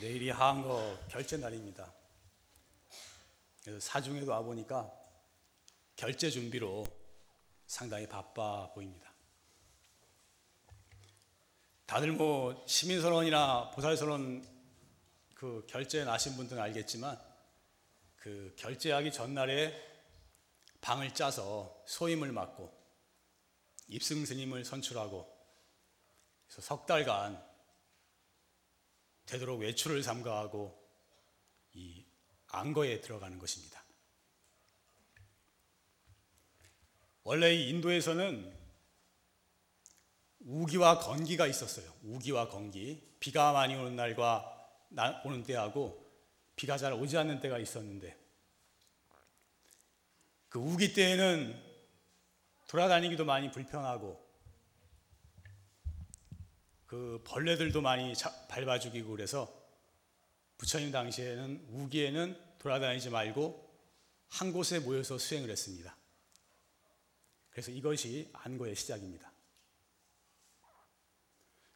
내일이 하한거 결제 날입니다. 그래서 사중에도 와보니까 결제 준비로 상당히 바빠 보입니다. 다들 뭐 시민선언이나 보살선언 그 결제 나신 분들은 알겠지만 그 결제하기 전날에 방을 짜서 소임을 맡고 입승스님을 선출하고 그래서 석 달간 되도록 외출을 삼가하고 이 안거에 들어가는 것입니다. 원래 이 인도에서는 우기와 건기가 있었어요. 우기와 건기, 비가 많이 오는 날과 오는 때하고 비가 잘 오지 않는 때가 있었는데 그 우기 때에는 돌아다니기도 많이 불편하고 그 벌레들도 많이 밟아 죽이고 그래서 부처님 당시에는 우기에는 돌아다니지 말고 한 곳에 모여서 수행을 했습니다. 그래서 이것이 안거의 시작입니다.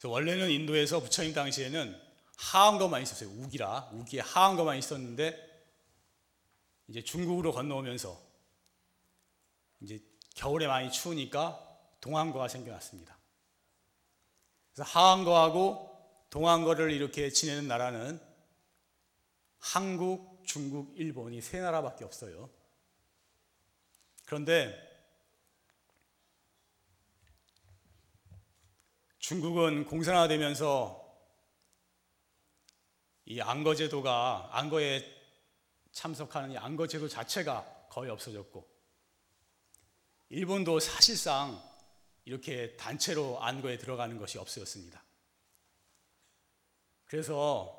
원래는 인도에서 부처님 당시에는 하한거만 있었어요. 우기라, 우기에 하한거만 있었는데 이제 중국으로 건너오면서 이제 겨울에 많이 추우니까 동한거가 생겨났습니다. 그래서 하한거하고 동한거를 이렇게 지내는 나라는 한국, 중국, 일본이 세 나라밖에 없어요. 그런데 중국은 공산화되면서 이 안거 제도가 안거에 참석하는 이 안거 제도 자체가 거의 없어졌고 일본도 사실상 이렇게 단체로 안거에 들어가는 것이 없어졌습니다. 그래서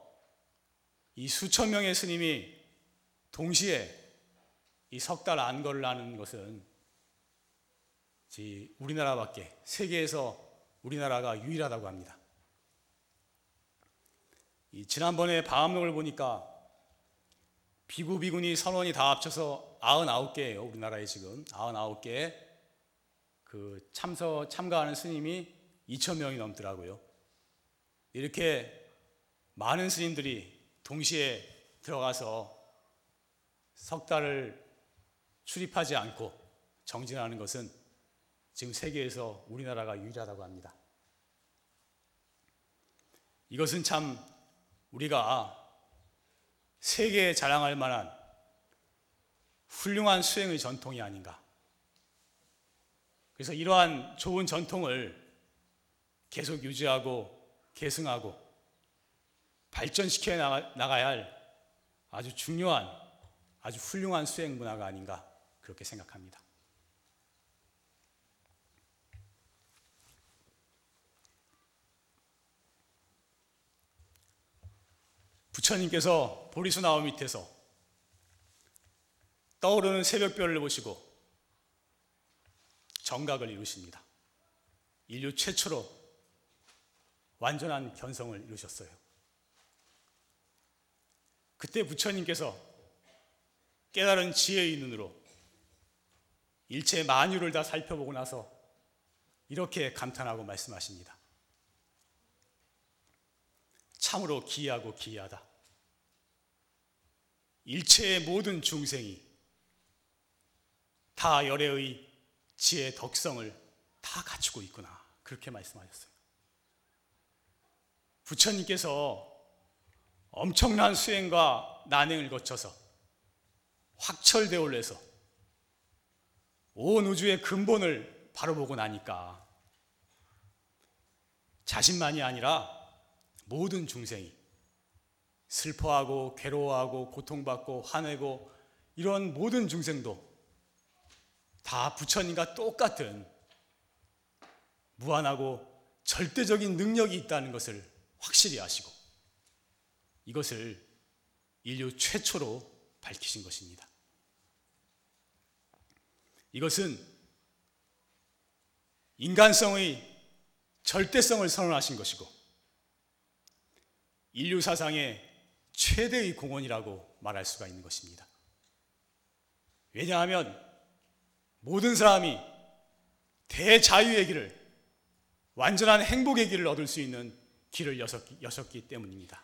이 수천 명의 스님이 동시에 이 석 달 안거를 하는 것은 우리나라밖에 세계에서 우리나라가 유일하다고 합니다. 이 지난번에 방암록을 보니까 비구, 비구니, 선원이 다 합쳐서 99개예요. 우리나라에 지금 99개에 그 참가하는 스님이 2,000명이 넘더라고요. 이렇게 많은 스님들이 동시에 들어가서 석 달을 출입하지 않고 정진하는 것은 지금 세계에서 우리나라가 유일하다고 합니다. 이것은 참 우리가 세계에 자랑할 만한 훌륭한 수행의 전통이 아닌가. 그래서 이러한 좋은 전통을 계속 유지하고 계승하고 발전시켜 나가야 할 아주 중요한 아주 훌륭한 수행 문화가 아닌가 그렇게 생각합니다. 부처님께서 보리수 나무 밑에서 떠오르는 새벽별을 보시고 정각을 이루십니다. 인류 최초로 완전한 견성을 이루셨어요. 그때 부처님께서 깨달은 지혜의 눈으로 일체 만유를 다 살펴보고 나서 이렇게 감탄하고 말씀하십니다. 참으로 기이하고 기이하다. 일체의 모든 중생이 다 열애의 지혜의 덕성을 다 갖추고 있구나. 그렇게 말씀하셨어요. 부처님께서 엄청난 수행과 난행을 거쳐서 확철대오를 해서 온 우주의 근본을 바로 보고 나니까 자신만이 아니라 모든 중생이 슬퍼하고 괴로워하고 고통받고 화내고 이런 모든 중생도 다 부처님과 똑같은 무한하고 절대적인 능력이 있다는 것을 확실히 아시고 이것을 인류 최초로 밝히신 것입니다. 이것은 인간성의 절대성을 선언하신 것이고 인류 사상의 최대의 공헌이라고 말할 수가 있는 것입니다. 왜냐하면 모든 사람이 대자유의 길을, 완전한 행복의 길을 얻을 수 있는 길을 여셨기 때문입니다.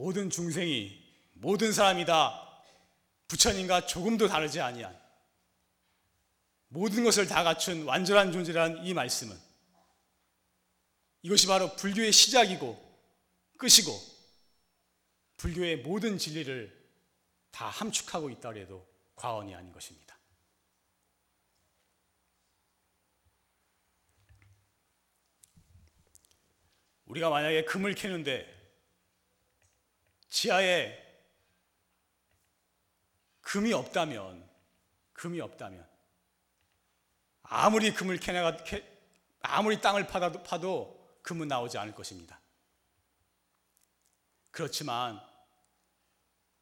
모든 중생이 모든 사람이 다 부처님과 조금도 다르지 아니한 모든 것을 다 갖춘 완전한 존재라는 이 말씀은 이것이 바로 불교의 시작이고 끝이고 불교의 모든 진리를 다 함축하고 있다고 해도 과언이 아닌 것입니다. 우리가 만약에 금을 캐는데 지하에 금이 없다면 아무리 금을 캐내가 아무리 땅을 파도 금은 나오지 않을 것입니다. 그렇지만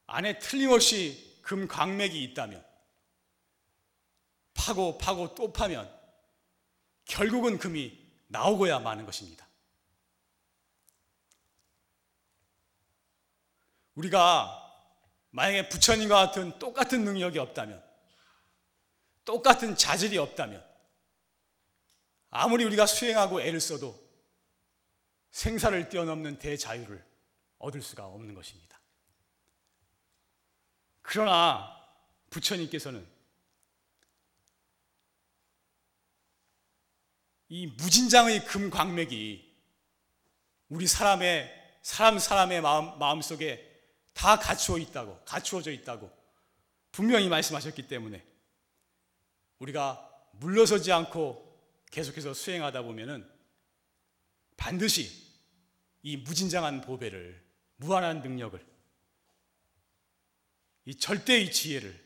안에 틀림없이 금 광맥이 있다면 파고 또 파면 결국은 금이 나오고야 마는 것입니다. 우리가 만약에 부처님과 같은 똑같은 능력이 없다면, 똑같은 자질이 없다면, 아무리 우리가 수행하고 애를 써도 생사를 뛰어넘는 대자유를 얻을 수가 없는 것입니다. 그러나 부처님께서는 이 무진장의 금광맥이 우리 사람의 마음속에 다 갖추어져 있다고 분명히 말씀하셨기 때문에 우리가 물러서지 않고 계속해서 수행하다 보면은 반드시 이 무진장한 보배를, 무한한 능력을, 이 절대의 지혜를,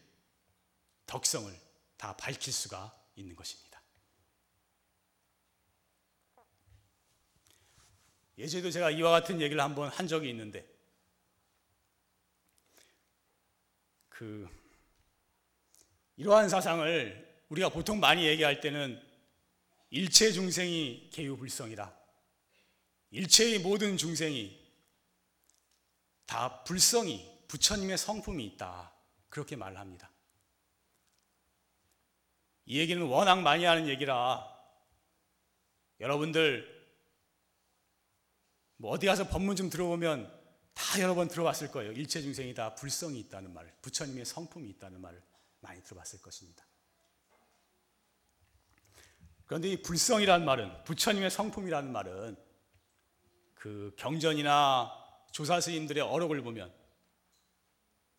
덕성을 다 밝힐 수가 있는 것입니다. 예전에도 제가 이와 같은 얘기를 한 적이 있는데 이러한 사상을 우리가 보통 많이 얘기할 때는 일체 중생이 개유불성이다, 일체의 모든 중생이 다 불성이, 부처님의 성품이 있다, 그렇게 말을 합니다. 이 얘기는 워낙 많이 하는 얘기라 여러분들 어디 가서 법문 좀 들어보면 다 여러 번 들어봤을 거예요. 일체 중생이 다 불성이 있다는 말을, 부처님의 성품이 있다는 말을 많이 들어봤을 것입니다. 그런데 이 불성이라는 말은, 부처님의 성품이라는 말은 그 경전이나 조사 스님들의 어록을 보면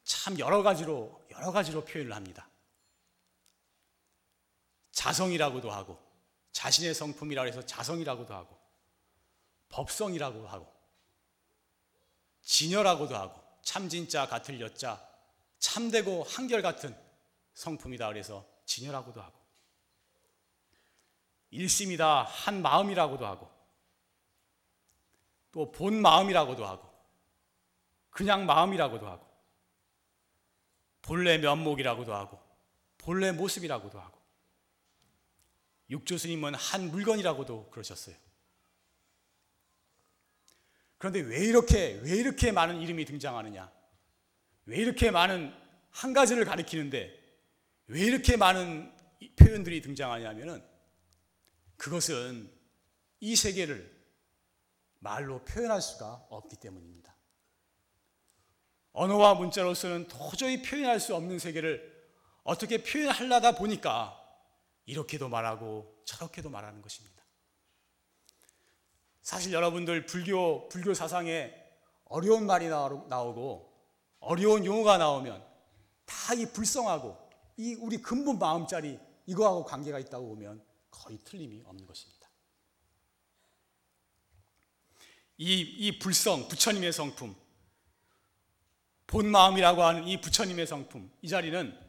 참 여러 가지로 표현을 합니다. 자성이라고도 하고, 자신의 성품이라고 해서 자성이라고도 하고, 법성이라고 하고, 진여라고도 하고, 참진자 같을 여자, 참되고 한결같은 성품이다 그래서 진여라고도 하고, 일심이다, 한 마음이라고도 하고, 또 본 마음이라고도 하고, 그냥 마음이라고도 하고, 본래 면목이라고도 하고, 본래 모습이라고도 하고, 육조 스님은 한 물건이라고도 그러셨어요. 그런데 왜 이렇게 많은 이름이 등장하느냐? 왜 이렇게 많은 한 가지를 가리키는데 왜 이렇게 많은 표현들이 등장하냐면은 그것은 이 세계를 말로 표현할 수가 없기 때문입니다. 언어와 문자로서는 도저히 표현할 수 없는 세계를 어떻게 표현하려다 보니까 이렇게도 말하고 저렇게도 말하는 것입니다. 사실 여러분들 불교 사상에 어려운 말이 나오고 어려운 용어가 나오면 다 이 불성하고 이 우리 근본 마음짜리 이거하고 관계가 있다고 보면 거의 틀림이 없는 것입니다. 이 불성, 부처님의 성품, 본 마음이라고 하는 이 부처님의 성품, 이 자리는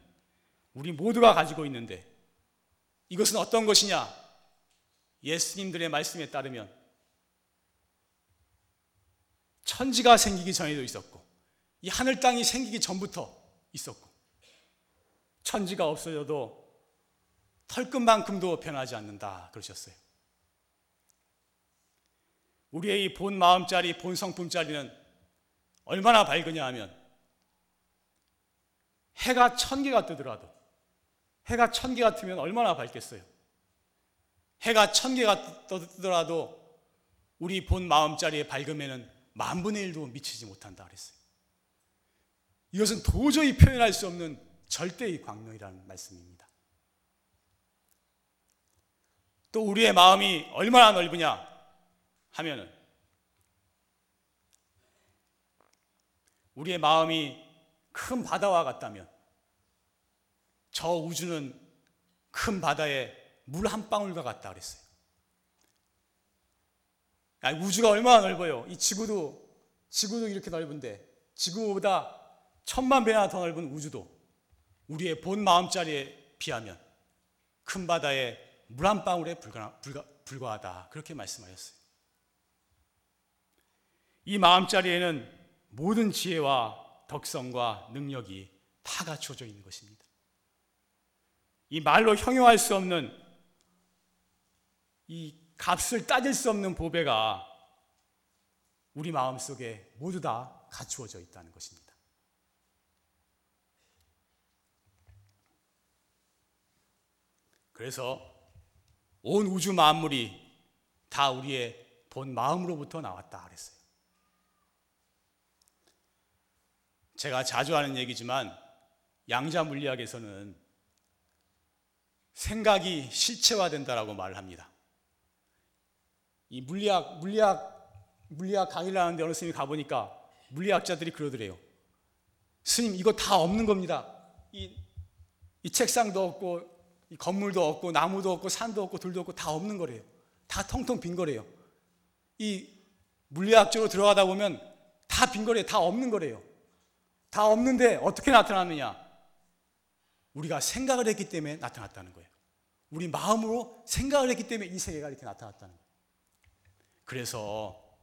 우리 모두가 가지고 있는데 이것은 어떤 것이냐? 예수님들의 말씀에 따르면 천지가 생기기 전에도 있었고 이 하늘 땅이 생기기 전부터 있었고 천지가 없어져도 털끝만큼도 변하지 않는다 그러셨어요. 우리의 이 본 마음짜리, 본 성품짜리는 얼마나 밝으냐 하면 해가 1000개가 뜨더라도 해가 1000개가 뜨면 얼마나 밝겠어요. 해가 1000개가 뜨더라도 우리 본 마음짜리의 밝음에는 만분의 1도 미치지 못한다 그랬어요. 이것은 도저히 표현할 수 없는 절대의 광명이라는 말씀입니다. 또 우리의 마음이 얼마나 넓으냐 하면은 우리의 마음이 큰 바다와 같다면 저 우주는 큰 바다에 물 한 방울과 같다 그랬어요. 아니, 우주가 얼마나 넓어요. 이 지구도 이렇게 넓은데 지구보다 1000만 배나 더 넓은 우주도 우리의 본 마음자리에 비하면 큰 바다에 물 한 방울에 불과하다 그렇게 말씀하셨어요. 이 마음자리에는 모든 지혜와 덕성과 능력이 다 갖춰져 있는 것입니다. 이 말로 형용할 수 없는 이 값을 따질 수 없는 보배가 우리 마음속에 모두 다 갖추어져 있다는 것입니다. 그래서 온 우주 만물이 다 우리의 본 마음으로부터 나왔다 그랬어요. 제가 자주 하는 얘기지만 양자 물리학에서는 생각이 실체화된다라고 말을 합니다. 이 물리학 강의를 하는데 어느 스님이 가보니까 물리학자들이 그러더래요. 스님, 이거 다 없는 겁니다. 이 책상도 없고, 이 건물도 없고, 나무도 없고, 산도 없고, 돌도 없고, 다 없는 거래요. 다 텅텅 빈 거래요. 이 물리학적으로 들어가다 보면 다 빈 거래요. 다 없는 거래요. 다 없는데 어떻게 나타나느냐? 우리가 생각을 했기 때문에 나타났다는 거예요. 우리 마음으로 생각을 했기 때문에 이 세계가 이렇게 나타났다는 거예요. 그래서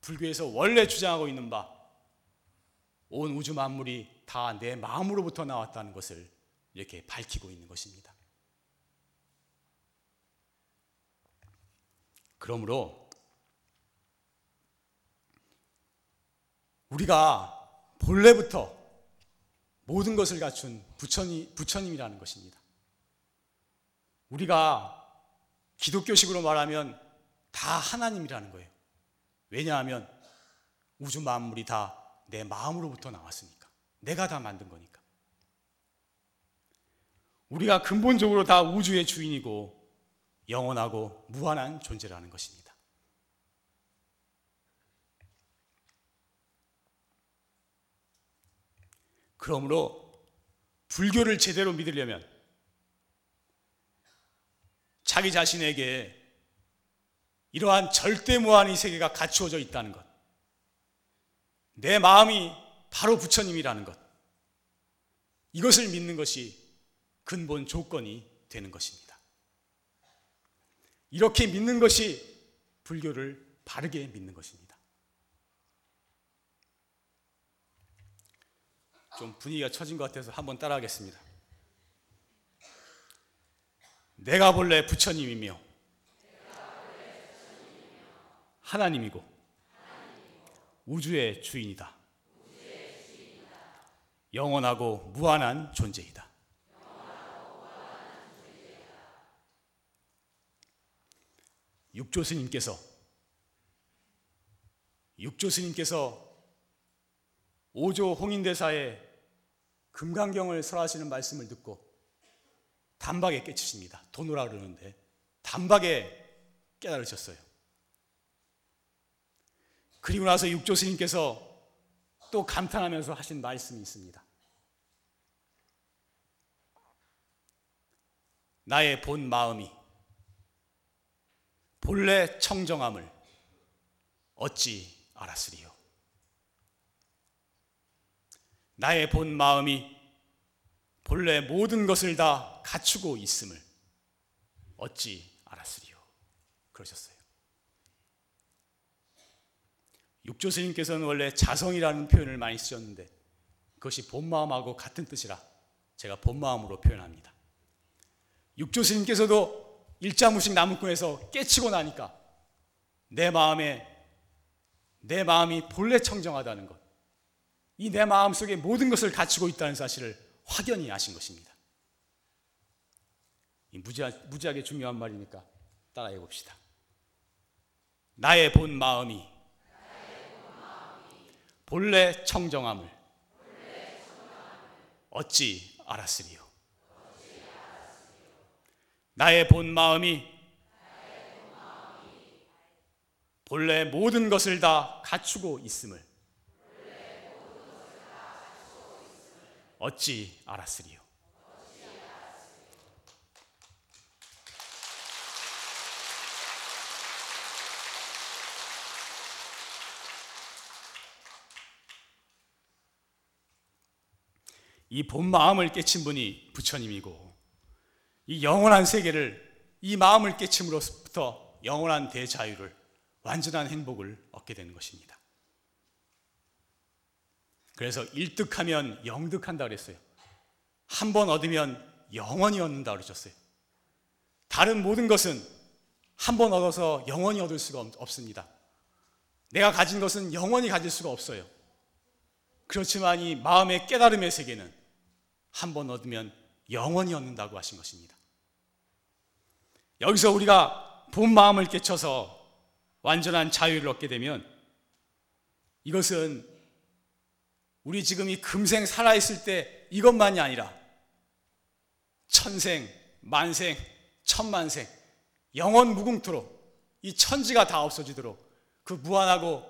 불교에서 원래 주장하고 있는 바 온 우주 만물이 다 내 마음으로부터 나왔다는 것을 이렇게 밝히고 있는 것입니다. 그러므로 우리가 본래부터 모든 것을 갖춘 부처님이라는 것입니다. 우리가 기독교식으로 말하면 다 하나님이라는 거예요. 왜냐하면 우주 만물이 다 내 마음으로부터 나왔으니까. 내가 다 만든 거니까. 우리가 근본적으로 다 우주의 주인이고 영원하고 무한한 존재라는 것입니다. 그러므로 불교를 제대로 믿으려면 자기 자신에게 이러한 절대무한의 세계가 갖추어져 있다는 것, 내 마음이 바로 부처님이라는 것, 이것을 믿는 것이 근본 조건이 되는 것입니다. 이렇게 믿는 것이 불교를 바르게 믿는 것입니다. 좀 분위기가 처진 것 같아서 한번 따라하겠습니다. 내가 본래 부처님이며 하나님이고 우주의 주인이다. 영원하고 무한한 존재이다. 육조 스님께서 5조 홍인대사의 금강경을 설하시는 말씀을 듣고 단박에 깨치십니다. 도노라 그러는데 단박에 깨달으셨어요. 그리고 나서 육조 스님께서 또 감탄하면서 하신 말씀이 있습니다. 나의 본 마음이 본래 청정함을 어찌 알았으리요. 나의 본 마음이 본래 모든 것을 다 갖추고 있음을 어찌 알았으리요. 그러셨어요. 육조 스님께서는 원래 자성이라는 표현을 많이 쓰셨는데 그것이 본마음하고 같은 뜻이라 제가 본마음으로 표현합니다. 육조 스님께서도 일자무식 나무꾼에서 깨치고 나니까 내 마음이 본래 청정하다는 것, 이 내 마음속에 모든 것을 갖추고 있다는 사실을 확연히 아신 것입니다. 이 무지하게 중요한 말이니까 따라해 봅시다. 나의 본 마음이 본래 청정함을 어찌 알았으리요. 나의 본 마음이 본래 모든 것을 다 갖추고 있음을 어찌 알았으리요. 이 본 마음을 깨친 분이 부처님이고, 이 영원한 세계를, 이 마음을 깨침으로부터 영원한 대자유를, 완전한 행복을 얻게 되는 것입니다. 그래서 일득하면 영득한다 그랬어요. 한 번 얻으면 영원히 얻는다 그러셨어요. 다른 모든 것은 한 번 얻어서 영원히 얻을 수가 없습니다. 내가 가진 것은 영원히 가질 수가 없어요. 그렇지만 이 마음의 깨달음의 세계는 한 번 얻으면 영원히 얻는다고 하신 것입니다. 여기서 우리가 본 마음을 깨쳐서 완전한 자유를 얻게 되면, 이것은 우리 지금 이 금생 살아있을 때 이것만이 아니라 천생, 만생, 천만생, 영원 무궁토록 이 천지가 다 없어지도록 그 무한하고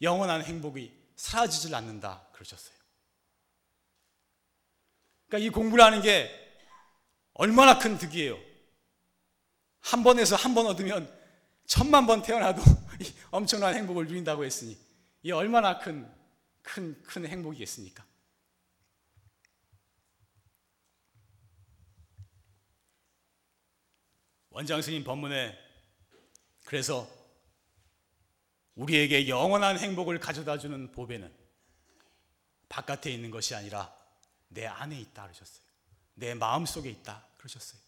영원한 행복이 사라지질 않는다 그러셨어요. 그러니까 이 공부라는 게 얼마나 큰 득이에요. 한 번에서 한 번 얻으면 천만 번 태어나도 엄청난 행복을 누린다고 했으니 이게 얼마나 큰 행복이겠습니까? 원장 스님 법문에 그래서 우리에게 영원한 행복을 가져다주는 보배는 바깥에 있는 것이 아니라 내 안에 있다 그러셨어요. 내 마음 속에 있다 그러셨어요.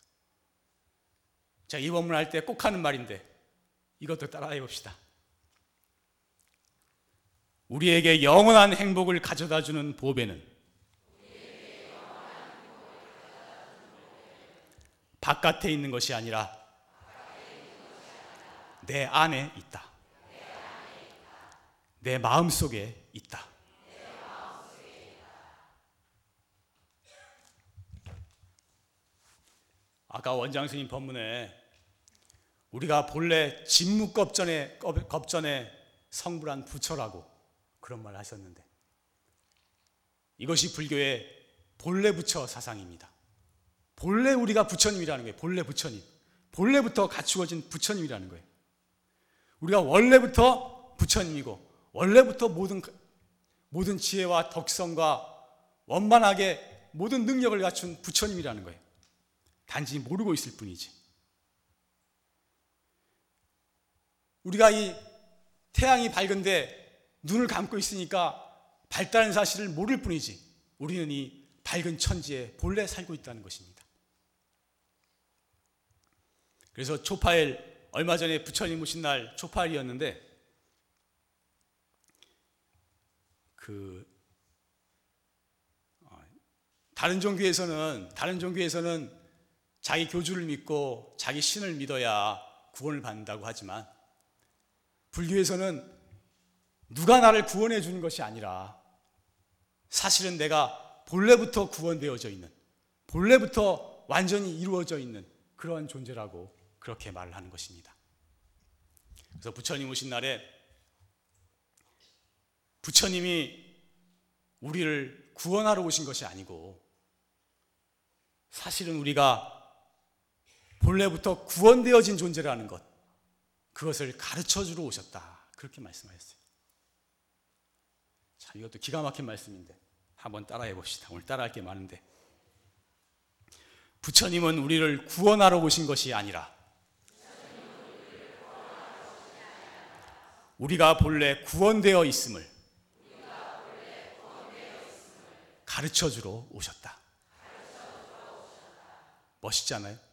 제가 이 법문 할 때 꼭 하는 말인데 이것도 따라해 봅시다. 우리에게 영원한 행복을 가져다주는 보배는 바깥에 있는 것이 아니라 내 안에 있다. 내 마음 속에 있다. 아까 원장 스님 법문에 우리가 본래 진무겁전에 성불한 부처라고 그런 말을 하셨는데, 이것이 불교의 본래 부처 사상입니다. 본래 우리가 부처님이라는 거예요. 본래 부처님, 본래부터 갖추어진 부처님이라는 거예요. 우리가 원래부터 부처님이고 원래부터 모든 지혜와 덕성과 원만하게 모든 능력을 갖춘 부처님이라는 거예요. 단지 모르고 있을 뿐이지. 우리가 이 태양이 밝은데 눈을 감고 있으니까 밝다는 사실을 모를 뿐이지, 우리는 이 밝은 천지에 본래 살고 있다는 것입니다. 그래서 초파일, 얼마 전에 부처님 오신 날 초파일이었는데, 다른 종교에서는 자기 교주를 믿고 자기 신을 믿어야 구원을 받는다고 하지만, 불교에서는 누가 나를 구원해 주는 것이 아니라 사실은 내가 본래부터 구원되어져 있는, 본래부터 완전히 이루어져 있는 그러한 존재라고 그렇게 말을 하는 것입니다. 그래서 부처님 오신 날에 부처님이 우리를 구원하러 오신 것이 아니고, 사실은 우리가 본래부터 구원되어진 존재라는 것, 그것을 가르쳐주러 오셨다 그렇게 말씀하셨어요. 자, 이것도 기가 막힌 말씀인데 한번 따라해 봅시다. 오늘 따라할 게 많은데, 부처님은 우리를 구원하러 오신 것이 아니라 우리가 본래 구원되어 있음을 가르쳐주러 오셨다. 멋있지 않아요?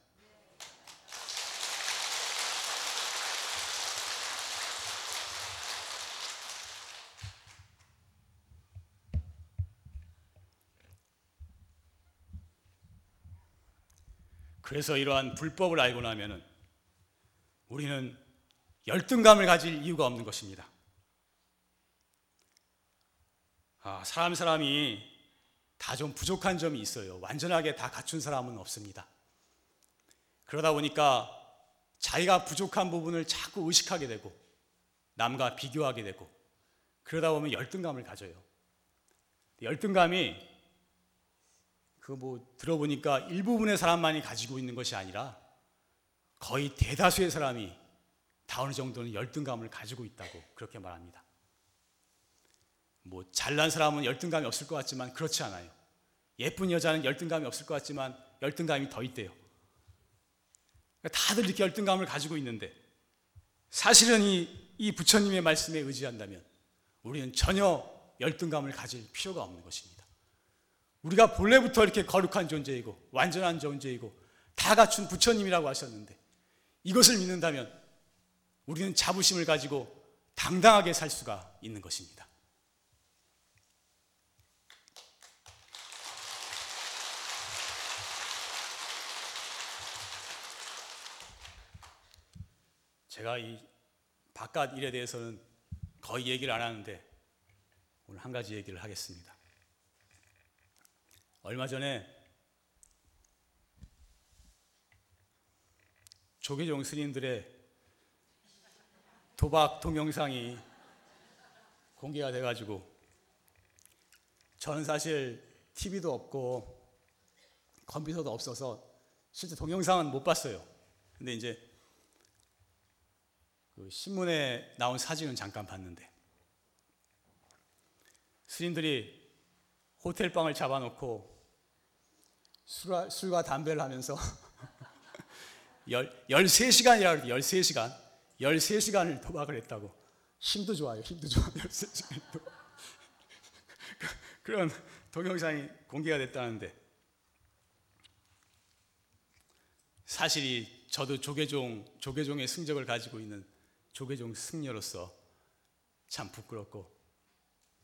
그래서 이러한 불법을 알고 나면은 우리는 열등감을 가질 이유가 없는 것입니다. 사람이 다 좀 부족한 점이 있어요. 완전하게 다 갖춘 사람은 없습니다. 그러다 보니까 자기가 부족한 부분을 자꾸 의식하게 되고 남과 비교하게 되고 그러다 보면 열등감을 가져요. 열등감이 들어보니까 일부분의 사람만이 가지고 있는 것이 아니라 거의 대다수의 사람이 다 어느 정도는 열등감을 가지고 있다고 그렇게 말합니다. 잘난 사람은 열등감이 없을 것 같지만 그렇지 않아요. 예쁜 여자는 열등감이 없을 것 같지만 열등감이 더 있대요. 다들 이렇게 열등감을 가지고 있는데 사실은 이 부처님의 말씀에 의지한다면 우리는 전혀 열등감을 가질 필요가 없는 것입니다. 우리가 본래부터 이렇게 거룩한 존재이고 완전한 존재이고 다 갖춘 부처님이라고 하셨는데 이것을 믿는다면 우리는 자부심을 가지고 당당하게 살 수가 있는 것입니다. 제가 이 바깥 일에 대해서는 거의 얘기를 안 하는데 오늘 한 가지 얘기를 하겠습니다. 얼마 전에 조계종 스님들의 도박 동영상이 공개가 돼가지고 저는 사실 TV도 없고 컴퓨터도 없어서 실제 동영상은 못 봤어요. 근데 이제 신문에 나온 사진은 잠깐 봤는데 스님들이 호텔방을 잡아놓고 술과 담배를 하면서 13시간을 도박을 했다고. 힘도 좋아요 13시간 그런 동영상이 공개가 됐다는데 사실이 저도 조계종의 승적을 가지고 있는 조계종 승려로서 참 부끄럽고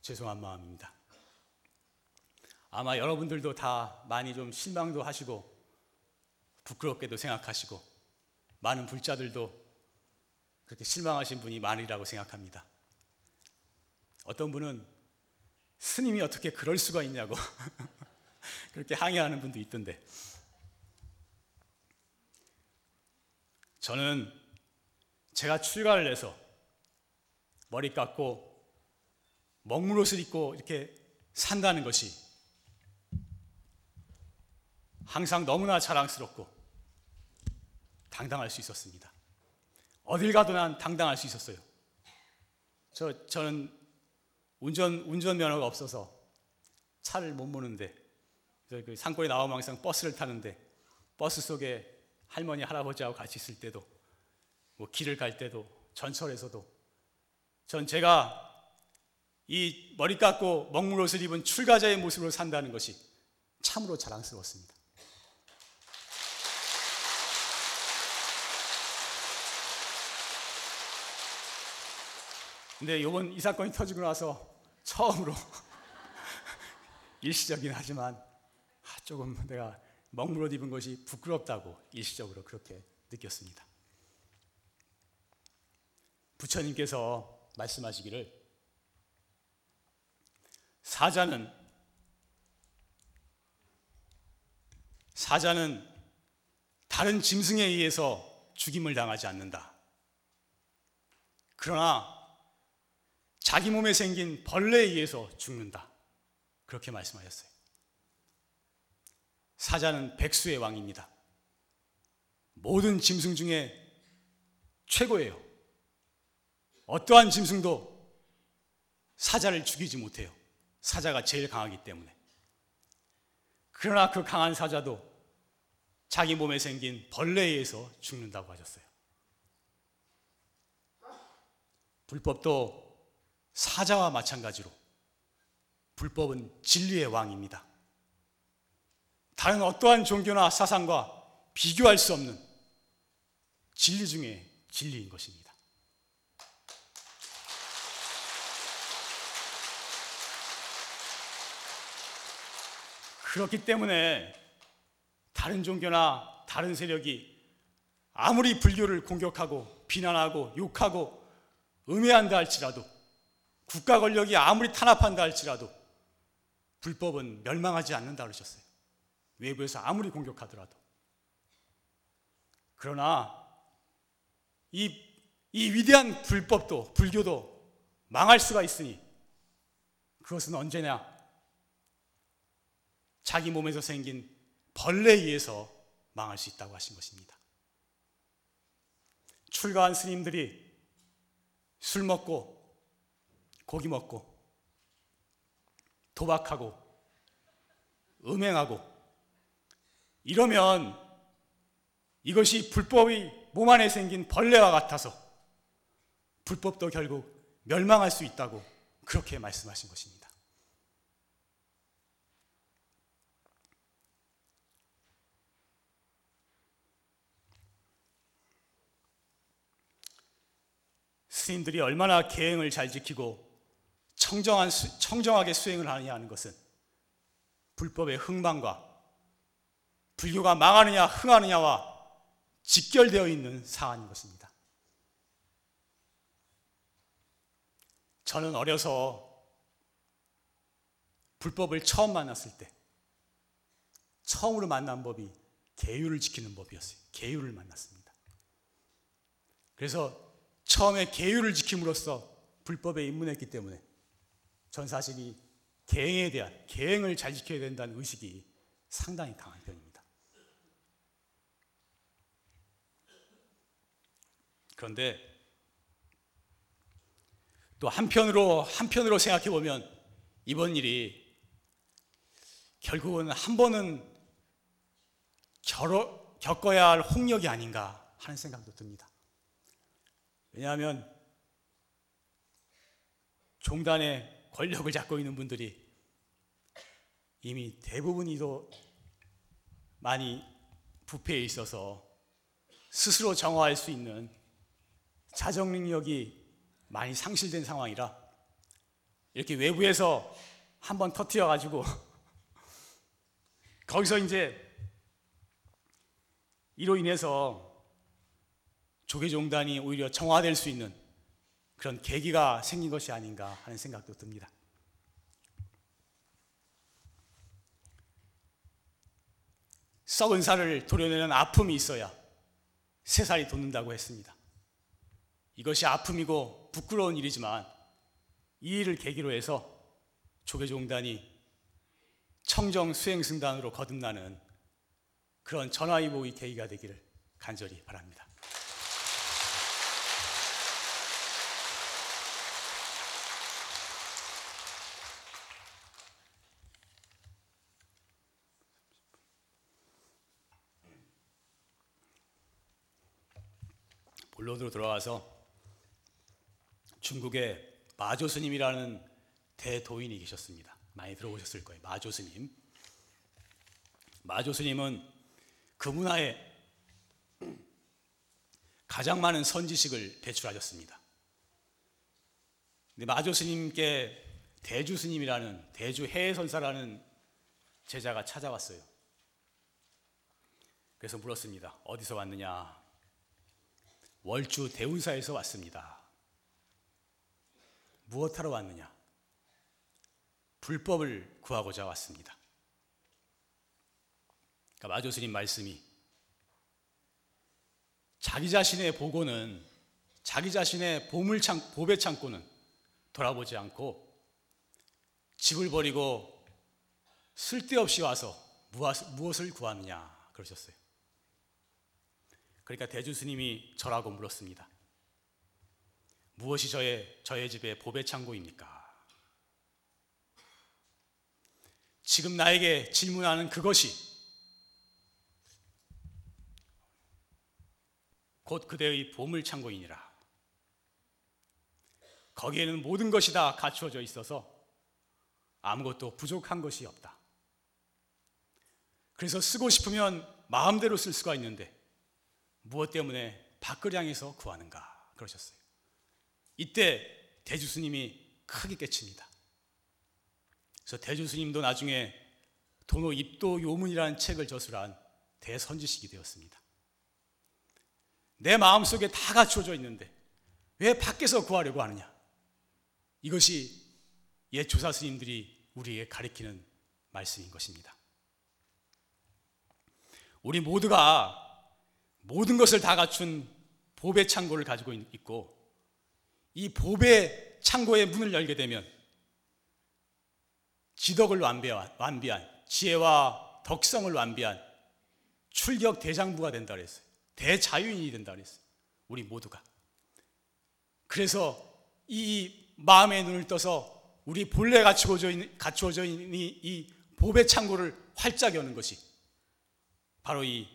죄송한 마음입니다. 아마 여러분들도 다 많이 좀 실망도 하시고 부끄럽게도 생각하시고 많은 불자들도 그렇게 실망하신 분이 많으리라고 생각합니다. 어떤 분은 스님이 어떻게 그럴 수가 있냐고 그렇게 항의하는 분도 있던데 저는 제가 출가를 해서 머리 깎고 먹물옷을 입고 이렇게 산다는 것이 항상 너무나 자랑스럽고 당당할 수 있었습니다. 어딜 가도 난 당당할 수 있었어요. 저는 운전면허가 없어서 차를 못 모는데 그 산골에 나오면 항상 버스를 타는데 버스 속에 할머니, 할아버지하고 같이 있을 때도 길을 갈 때도 전철에서도 제가 이 머리 깎고 먹물옷을 입은 출가자의 모습으로 산다는 것이 참으로 자랑스러웠습니다. 근데 이 사건이 터지고 나서 처음으로 일시적이긴 하지만 조금 내가 먹물옷 입은 것이 부끄럽다고 일시적으로 그렇게 느꼈습니다. 부처님께서 말씀하시기를 사자는 다른 짐승에 의해서 죽임을 당하지 않는다. 그러나 자기 몸에 생긴 벌레에 의해서 죽는다. 그렇게 말씀하셨어요. 사자는 백수의 왕입니다. 모든 짐승 중에 최고예요. 어떠한 짐승도 사자를 죽이지 못해요. 사자가 제일 강하기 때문에. 그러나 그 강한 사자도 자기 몸에 생긴 벌레에 의해서 죽는다고 하셨어요. 불법도 사자와 마찬가지로 불법은 진리의 왕입니다. 다른 어떠한 종교나 사상과 비교할 수 없는 진리 중에 진리인 것입니다. 그렇기 때문에 다른 종교나 다른 세력이 아무리 불교를 공격하고 비난하고 욕하고 음해한다 할지라도 국가 권력이 아무리 탄압한다 할지라도 불법은 멸망하지 않는다 그러셨어요. 외부에서 아무리 공격하더라도. 그러나 이 위대한 불법도 불교도 망할 수가 있으니 그것은 언제냐? 자기 몸에서 생긴 벌레에 의해서 망할 수 있다고 하신 것입니다. 출가한 스님들이 술 먹고 고기 먹고 도박하고 음행하고 이러면 이것이 불법이 몸 안에 생긴 벌레와 같아서 불법도 결국 멸망할 수 있다고 그렇게 말씀하신 것입니다. 스님들이 얼마나 계행을 잘 지키고 청정하게 수행을 하느냐 하는 것은 불법의 흥망과 불교가 망하느냐 흥하느냐와 직결되어 있는 사안인 것입니다. 저는 어려서 불법을 처음 만났을 때 처음으로 만난 법이 계율을 지키는 법이었어요. 계율을 만났습니다. 그래서 처음에 계율을 지킴으로써 불법에 입문했기 때문에 전 사실 이 계행에 대한, 계행을 잘 지켜야 된다는 의식이 상당히 강한 편입니다. 그런데 또 한편으로 생각해 보면 이번 일이 결국은 한 번은 겪어야 할 홍역이 아닌가 하는 생각도 듭니다. 왜냐하면 종단의 권력을 잡고 있는 분들이 이미 대부분이 더 많이 부패에 있어서 스스로 정화할 수 있는 자정 능력이 많이 상실된 상황이라 이렇게 외부에서 한번 터트려가지고 거기서 이제 이로 인해서 조계종단이 오히려 정화될 수 있는 그런 계기가 생긴 것이 아닌가 하는 생각도 듭니다. 썩은 살을 도려내는 아픔이 있어야 새 살이 돋는다고 했습니다. 이것이 아픔이고 부끄러운 일이지만 이 일을 계기로 해서 조계종단이 청정 수행승단으로 거듭나는 그런 전화위복의 계기가 되기를 간절히 바랍니다. 본론으로 돌아와서 중국에 마조스님이라는 대도인이 계셨습니다. 많이 들어보셨을 거예요. 마조스님. 마조스님은 그 문화에 가장 많은 선지식을 배출하셨습니다. 근데 마조스님께 대주스님이라는 대주 해외선사라는 제자가 찾아왔어요. 그래서 물었습니다. 어디서 왔느냐? 월주 대운사에서 왔습니다. 무엇하러 왔느냐? 불법을 구하고자 왔습니다. 그러니까 마조스님 말씀이 자기 자신의 보고는 자기 자신의 보배 창고는 돌아보지 않고 집을 버리고 쓸데없이 와서 무엇을 구하느냐 그러셨어요. 그러니까 대주스님이 저라고 물었습니다. 무엇이 저의 집의 보배창고입니까? 지금 나에게 질문하는 그것이 곧 그대의 보물창고이니라. 거기에는 모든 것이 다 갖추어져 있어서 아무것도 부족한 것이 없다. 그래서 쓰고 싶으면 마음대로 쓸 수가 있는데 무엇 때문에 밖을향해서 구하는가 그러셨어요. 이때 대주스님이 크게 깨칩니다. 그래서 대주스님도 나중에 도노 입도 요문이라는 책을 저술한 대선지식이 되었습니다. 내 마음속에 다 갖추어져 있는데 왜 밖에서 구하려고 하느냐. 이것이 옛 조사스님들이 우리에게 가르치는 말씀인 것입니다. 우리 모두가 모든 것을 다 갖춘 보배 창고를 가지고 있고, 이 보배 창고의 문을 열게 되면 지덕을 완비한, 지혜와 덕성을 완비한 출격 대장부가 된다 그랬어요. 대자유인이 된다 그랬어요. 우리 모두가. 그래서 이 마음의 눈을 떠서 우리 본래 갖추어져 있는 이 보배 창고를 활짝 여는 것이 바로 이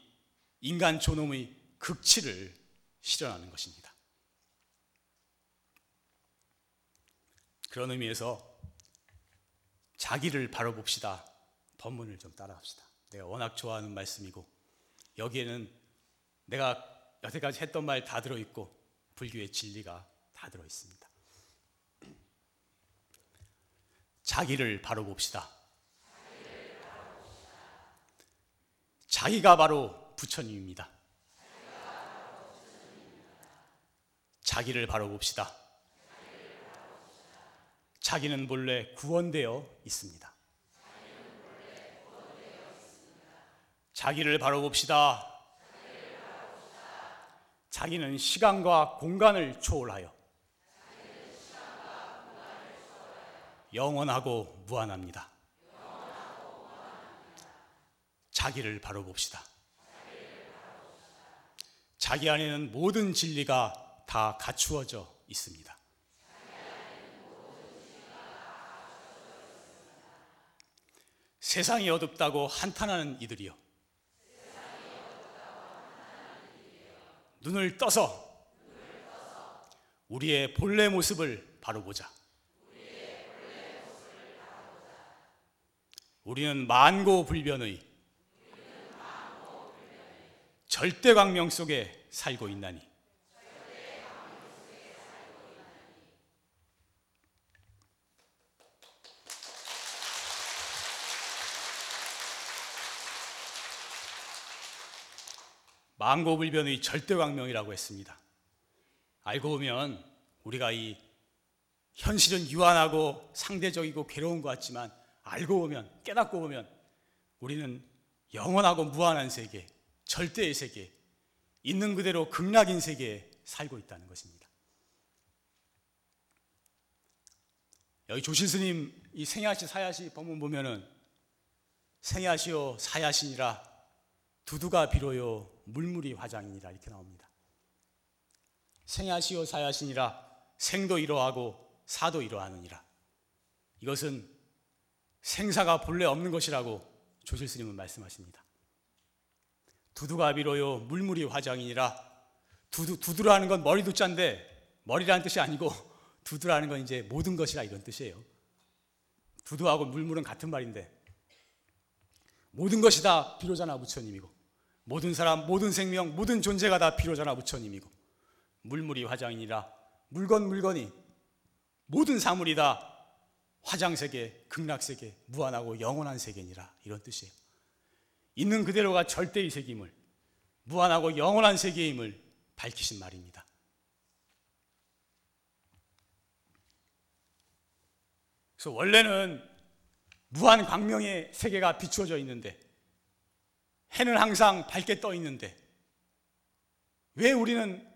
인간 존엄의 극치를 실현하는 것입니다. 그런 의미에서 자기를 바로 봅시다. 본문을 좀 따라합시다. 내가 워낙 좋아하는 말씀이고, 여기에는 내가 여태까지 했던 말 다 들어있고, 불교의 진리가 다 들어있습니다. 자기를 바로 봅시다. 자기가 바로 부처님입니다. 자기를 바로 봅시다. 자기는 본래 구원되어 있습니다. 자기를 바로 봅시다. 자기는 시간과 공간을 초월하여 영원하고 무한합니다. 자기를 바로 봅시다. 자기 안에는 모든 진리가 다 갖추어져 있습니다. 세상이 어둡다고 한탄하는 이들이여, 눈을 떠서 우리의 본래 모습을 바로 보자. 우리는 만고불변의 절대 광명 속에 살고 있나니. 만고불변의 절대 광명이라고 했습니다. 알고 보면 우리가 이 현실은 유한하고 상대적이고 괴로운 것 같지만, 알고 보면, 깨닫고 보면 우리는 영원하고 무한한 세계, 절대의 세계, 있는 그대로 극락인 세계에 살고 있다는 것입니다. 여기 조실스님 이 생야시 사야시 법문 보면은, 생야시요 사야시니라 두두가 비로요 물물이 화장이니라 이렇게 나옵니다. 생야시요 사야시니라 생도 이러하고 사도 이러하느니라. 이것은 생사가 본래 없는 것이라고 조실스님은 말씀하십니다. 두두가 비로요 물물이 화장이니라. 두두라는 건 머리도 짠데, 머리라는 뜻이 아니고 두두라는 건 이제 모든 것이라 이런 뜻이에요. 두두하고 물물은 같은 말인데, 모든 것이 다 비로자나 부처님이고, 모든 사람, 모든 생명, 모든 존재가 다 비로자나 부처님이고, 물물이 화장이니라. 물건이 모든 사물이 다 화장세계, 극락세계, 무한하고 영원한 세계니라 이런 뜻이에요. 있는 그대로가 절대의 세계임을, 무한하고 영원한 세계임을 밝히신 말입니다. 그래서 원래는 무한 광명의 세계가 비추어져 있는데, 해는 항상 밝게 떠 있는데 왜 우리는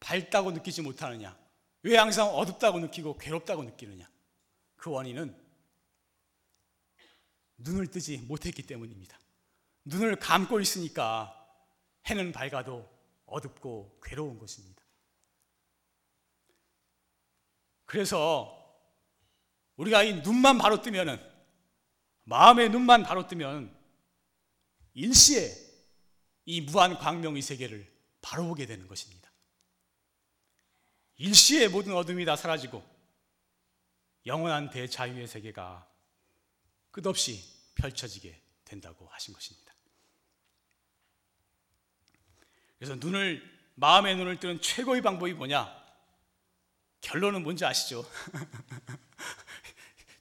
밝다고 느끼지 못하느냐, 왜 항상 어둡다고 느끼고 괴롭다고 느끼느냐. 그 원인은 눈을 뜨지 못했기 때문입니다. 눈을 감고 있으니까 해는 밝아도 어둡고 괴로운 것입니다. 그래서 우리가 이 눈만 바로 뜨면은, 마음의 눈만 바로 뜨면 일시에 이 무한 광명의 세계를 바로 보게 되는 것입니다. 일시에 모든 어둠이 다 사라지고 영원한 대자유의 세계가 끝없이 펼쳐지게 된다고 하신 것입니다. 그래서 마음의 눈을 뜨는 최고의 방법이 뭐냐? 결론은 뭔지 아시죠?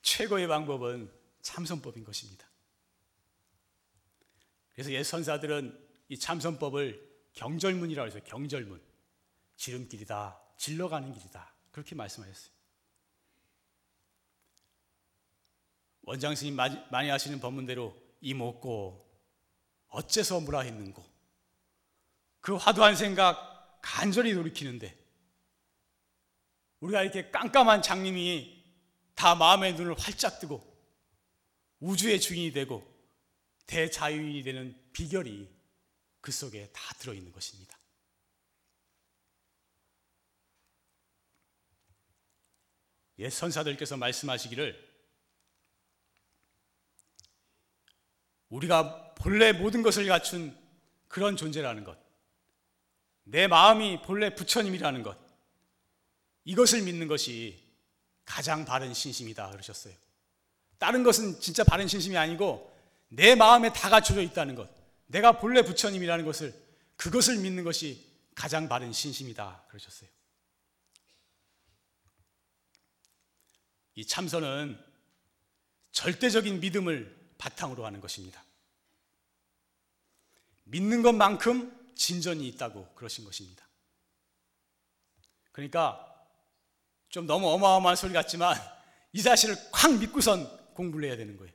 최고의 방법은 참선법인 것입니다. 그래서 옛 선사들은 이 참선법을 경절문이라고 해서, 경절문, 지름길이다, 질러가는 길이다 그렇게 말씀하셨어요. 원장 스님 많이 하시는 법문대로 이목고 어째서 무라했는고, 그 화두한 생각 간절히 돌이키는데 우리가 이렇게 깜깜한 장님이 다 마음의 눈을 활짝 뜨고 우주의 주인이 되고 대자유인이 되는 비결이 그 속에 다 들어있는 것입니다. 옛 선사들께서 말씀하시기를 우리가 본래 모든 것을 갖춘 그런 존재라는 것, 내 마음이 본래 부처님이라는 것, 이것을 믿는 것이 가장 바른 신심이다 그러셨어요. 다른 것은 진짜 바른 신심이 아니고 내 마음에 다 갖춰져 있다는 것, 내가 본래 부처님이라는 것을, 그것을 믿는 것이 가장 바른 신심이다 그러셨어요. 이 참선은 절대적인 믿음을 바탕으로 하는 것입니다. 믿는 것만큼 진전이 있다고 그러신 것입니다. 그러니까 좀 너무 어마어마한 소리 같지만 이 사실을 콱 믿고선 공부를 해야 되는 거예요.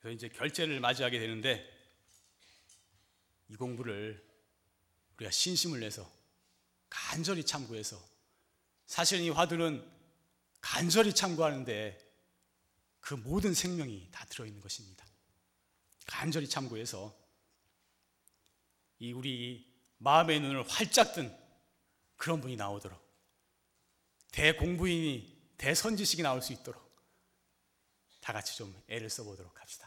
그래서 이제 결제를 맞이하게 되는데, 이 공부를 우리가 신심을 내서 간절히 참고해서, 사실은 이 화두는 간절히 참고하는데 그 모든 생명이 다 들어있는 것입니다. 간절히 참고해서 이 우리 마음의 눈을 활짝 뜬 그런 분이 나오도록, 대공부인이 대선지식이 나올 수 있도록 다 같이 좀 애를 써보도록 합시다.